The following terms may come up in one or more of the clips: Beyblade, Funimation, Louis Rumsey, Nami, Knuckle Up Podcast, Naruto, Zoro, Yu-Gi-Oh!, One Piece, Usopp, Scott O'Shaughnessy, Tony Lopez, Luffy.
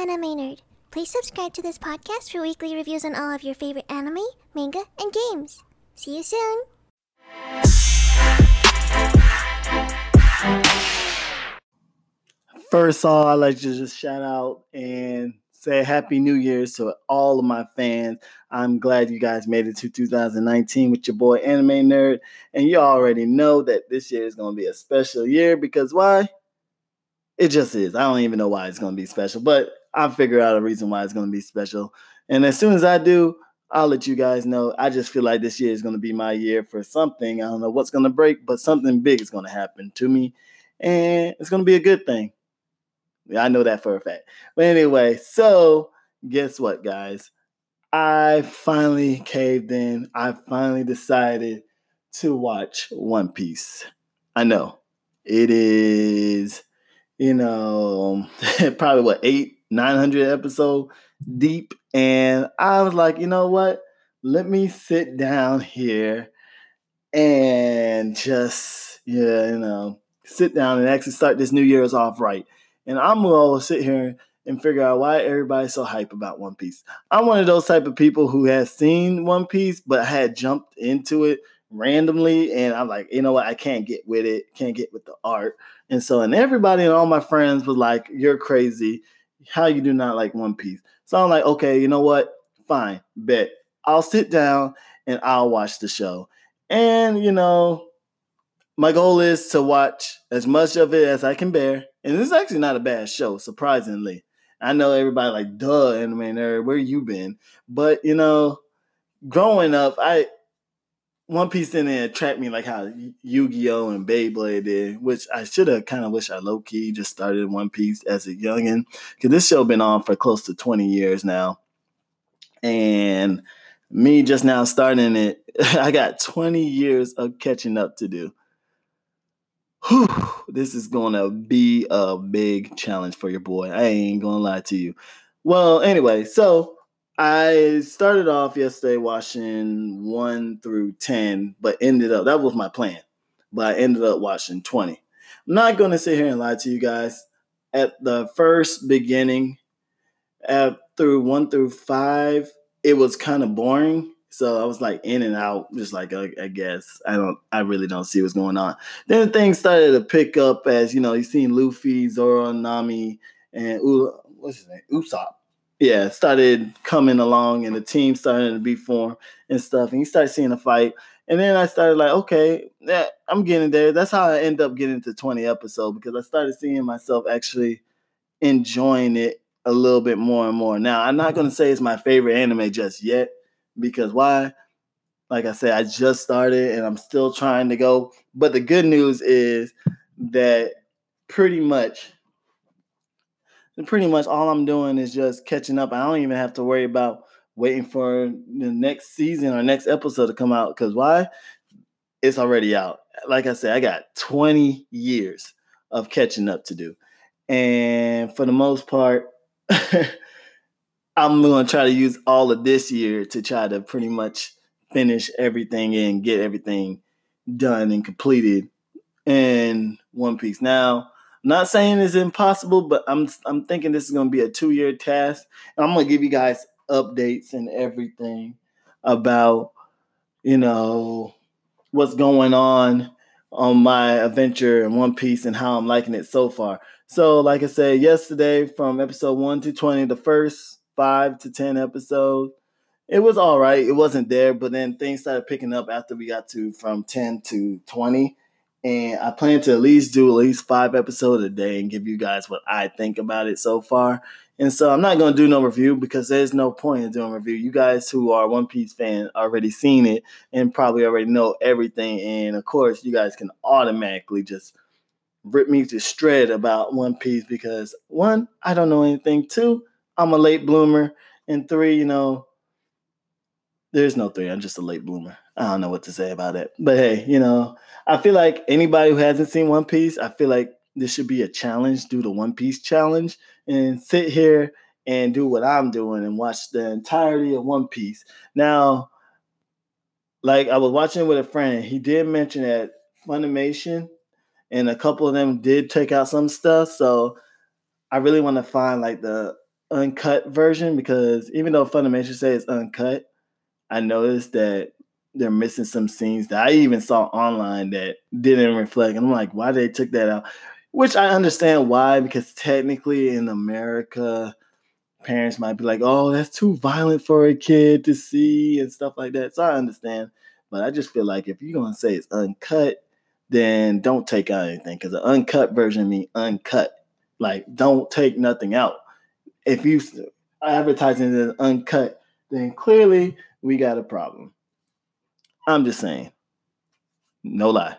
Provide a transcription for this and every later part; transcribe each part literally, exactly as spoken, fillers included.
Anime Nerd. Please subscribe to this podcast for weekly reviews on all of your favorite anime, manga, and games. See you soon! First of all, I'd like to just shout out and say Happy New Year's to all of my fans. I'm glad you guys made it to two thousand nineteen with your boy Anime Nerd. And you already know that this year is going to be a special year because why? It just is. I don't even know why it's going to be special, but I'll figure out a reason why it's going to be special. And as soon as I do, I'll let you guys know. I just feel like this year is going to be my year for something. I don't know what's going to break, but something big is going to happen to me. And it's going to be a good thing. I know that for a fact. But anyway, so guess what, guys? I finally caved in. I finally decided to watch One Piece. I know. It is, you know, probably, what, eight, nine hundred episode deep. And I was like, you know what? Let me sit down here and just, yeah, you know, sit down and actually start this New Year's off right. And I'm going to sit here and figure out why everybody's so hype about One Piece. I'm one of those type of people who has seen One Piece, but had jumped into it randomly. And I'm like, you know what? I can't get with it. Can't get with the art. And so, and everybody and all my friends was like, you're crazy. How you do not like One Piece? So I'm like, okay, you know what? Fine. Bet. I'll sit down and I'll watch the show. And, you know, my goal is to watch as much of it as I can bear. And it's actually not a bad show, surprisingly. I know everybody like, duh, Anime Nerd, where you been? But, you know, growing up, I One Piece didn't attract me like how Yu-Gi-Oh! And Beyblade did, which I should have kind of wish I low-key just started One Piece as a youngin'. Because this show been on for close to twenty years now. And me just now starting it, I got twenty years of catching up to do. Whew, this is going to be a big challenge for your boy. I ain't going to lie to you. Well, anyway, so I started off yesterday watching one through ten, but ended up, that was my plan, but I ended up watching twenty. I'm not going to sit here and lie to you guys. At the first beginning, at, through one through five, it was kind of boring. So I was like in and out, just like, I, I guess, I don't, I really don't see what's going on. Then things started to pick up as, you know, you seen Luffy, Zoro, Nami, and U- what's his name? Usopp. Yeah, started coming along and the team started to be formed and stuff. And you start seeing a fight. And then I started like, okay, that, I'm getting there. That's how I end up getting to twenty episode because I started seeing myself actually enjoying it a little bit more and more. Now, I'm not going to say it's my favorite anime just yet. Because why? Like I said, I just started and I'm still trying to go. But the good news is that pretty much, pretty much all I'm doing is just catching up. I don't even have to worry about waiting for the next season or next episode to come out. Because why? It's already out. Like I said, I got twenty years of catching up to do. And for the most part, I'm going to try to use all of this year to try to pretty much finish everything and get everything done and completed in One Piece. Now, I'm not saying it's impossible, but I'm I'm thinking this is going to be a two-year task. And I'm going to give you guys updates and everything about, you know, what's going on on my adventure in One Piece and how I'm liking it so far. So, like I said, yesterday from episode one to twenty, the first five to ten episodes. It was all right. It wasn't there, but then things started picking up after we got to from ten to twenty. And I plan to at least do at least five episodes a day and give you guys what I think about it so far. And so I'm not going to do no review because there's no point in doing review. You guys who are One Piece fan already seen it and probably already know everything. And of course, you guys can automatically just rip me to shred about One Piece because one, I don't know anything. Two, I'm a late bloomer. And three, you know, there's no three. I'm just a late bloomer. I don't know what to say about it. But hey, you know, I feel like anybody who hasn't seen One Piece, I feel like this should be a challenge, do the One Piece challenge, and sit here and do what I'm doing and watch the entirety of One Piece. Now, like I was watching with a friend, he did mention that Funimation and a couple of them did take out some stuff. So I really want to find like the uncut version, because even though Funimation says uncut, I noticed that they're missing some scenes that I even saw online that didn't reflect. And I'm like, why they took that out? Which I understand why, because technically in America, parents might be like, oh, that's too violent for a kid to see and stuff like that. So I understand. But I just feel like if you're going to say it's uncut, then don't take out anything, because an uncut version means uncut. Like, don't take nothing out. If you advertising it as uncut, then clearly we got a problem. I'm just saying. No lie.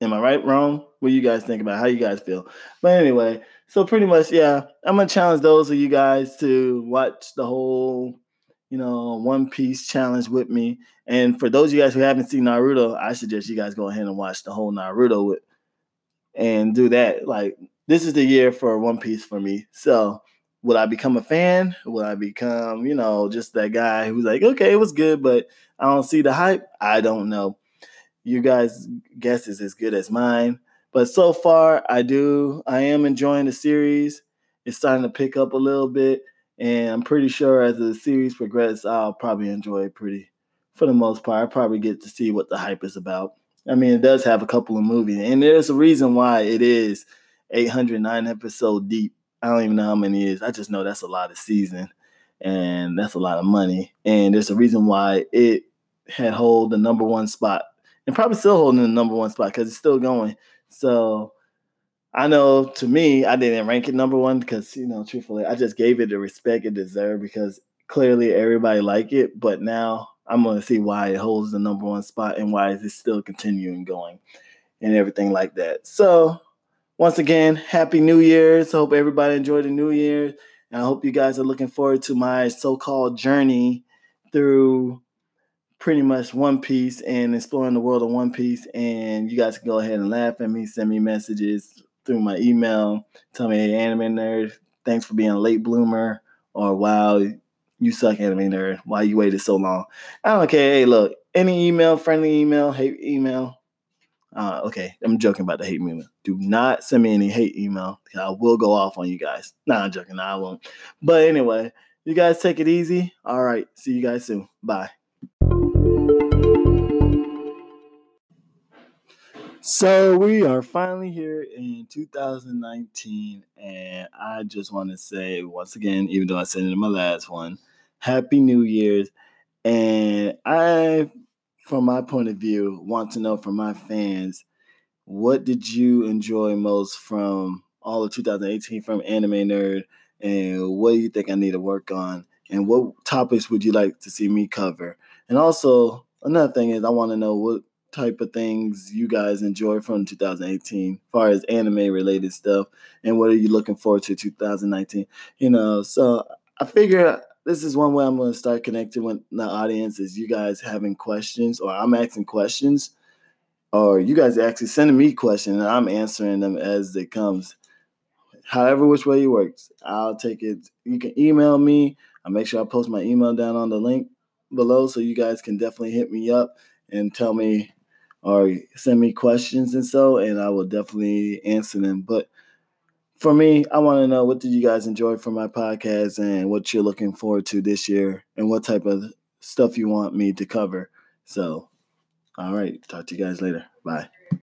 Am I right, wrong? What do you guys think about it? How you guys feel? But anyway, so pretty much, yeah, I'm going to challenge those of you guys to watch the whole, you know, One Piece challenge with me. And for those of you guys who haven't seen Naruto, I suggest you guys go ahead and watch the whole Naruto with, and do that. Like, this is the year for One Piece for me. So will I become a fan? Will I become, you know, just that guy who's like, okay, it was good, but I don't see the hype? I don't know. You guys' guess is as good as mine. But so far, I do. I am enjoying the series. It's starting to pick up a little bit. And I'm pretty sure as the series progresses, I'll probably enjoy it pretty, for the most part. I probably get to see what the hype is about. I mean, it does have a couple of movies. And there's a reason why it is eight hundred nine episode deep. I don't even know how many it is. I just know that's a lot of season. And that's a lot of money. And there's a reason why it had hold the number one spot. And probably still holding the number one spot, because it's still going. So I know, to me, I didn't rank it number one because, you know, truthfully, I just gave it the respect it deserved, because clearly everybody liked it. But now I'm going to see why it holds the number one spot and why it's still continuing going and everything like that. So once again, Happy New Year's. I hope everybody enjoyed the New Year. And I hope you guys are looking forward to my so-called journey through pretty much One Piece and exploring the world of One Piece. And you guys can go ahead and laugh at me, send me messages through my email, tell me, hey, anime nerd, thanks for being a late bloomer, or wow, you suck, anime nerd, why you waited so long. I don't care. Hey, look, any email, friendly email, hate email. Uh, okay, I'm joking about the hate email. Do not send me any hate email, because I will go off on you guys. Nah, I'm joking. Nah, I won't. But anyway, you guys take it easy. All right, see you guys soon. Bye. So we are finally here in two thousand nineteen, and I just want to say once again, even though I said it in my last one, Happy New Year's. And I, from my point of view, want to know from my fans, what did you enjoy most from all of two thousand eighteen from Anime Nerd, and what do you think I need to work on, and what topics would you like to see me cover? And also, another thing is I want to know what type of things you guys enjoy from two thousand eighteen as far as anime related stuff, and what are you looking forward to two thousand nineteen, you know. So I figure this is one way I'm going to start connecting with the audience, is you guys having questions, or I'm asking questions, or you guys are actually sending me questions and I'm answering them as it comes, however which way it works. I'll take it. You can email me. I'll make sure I post my email down on the link below, so you guys can definitely hit me up and tell me or send me questions and so, and I will definitely answer them. But for me, I want to know, what did you guys enjoy from my podcast, and what you're looking forward to this year, and what type of stuff you want me to cover. So, all right, talk to you guys later. Bye.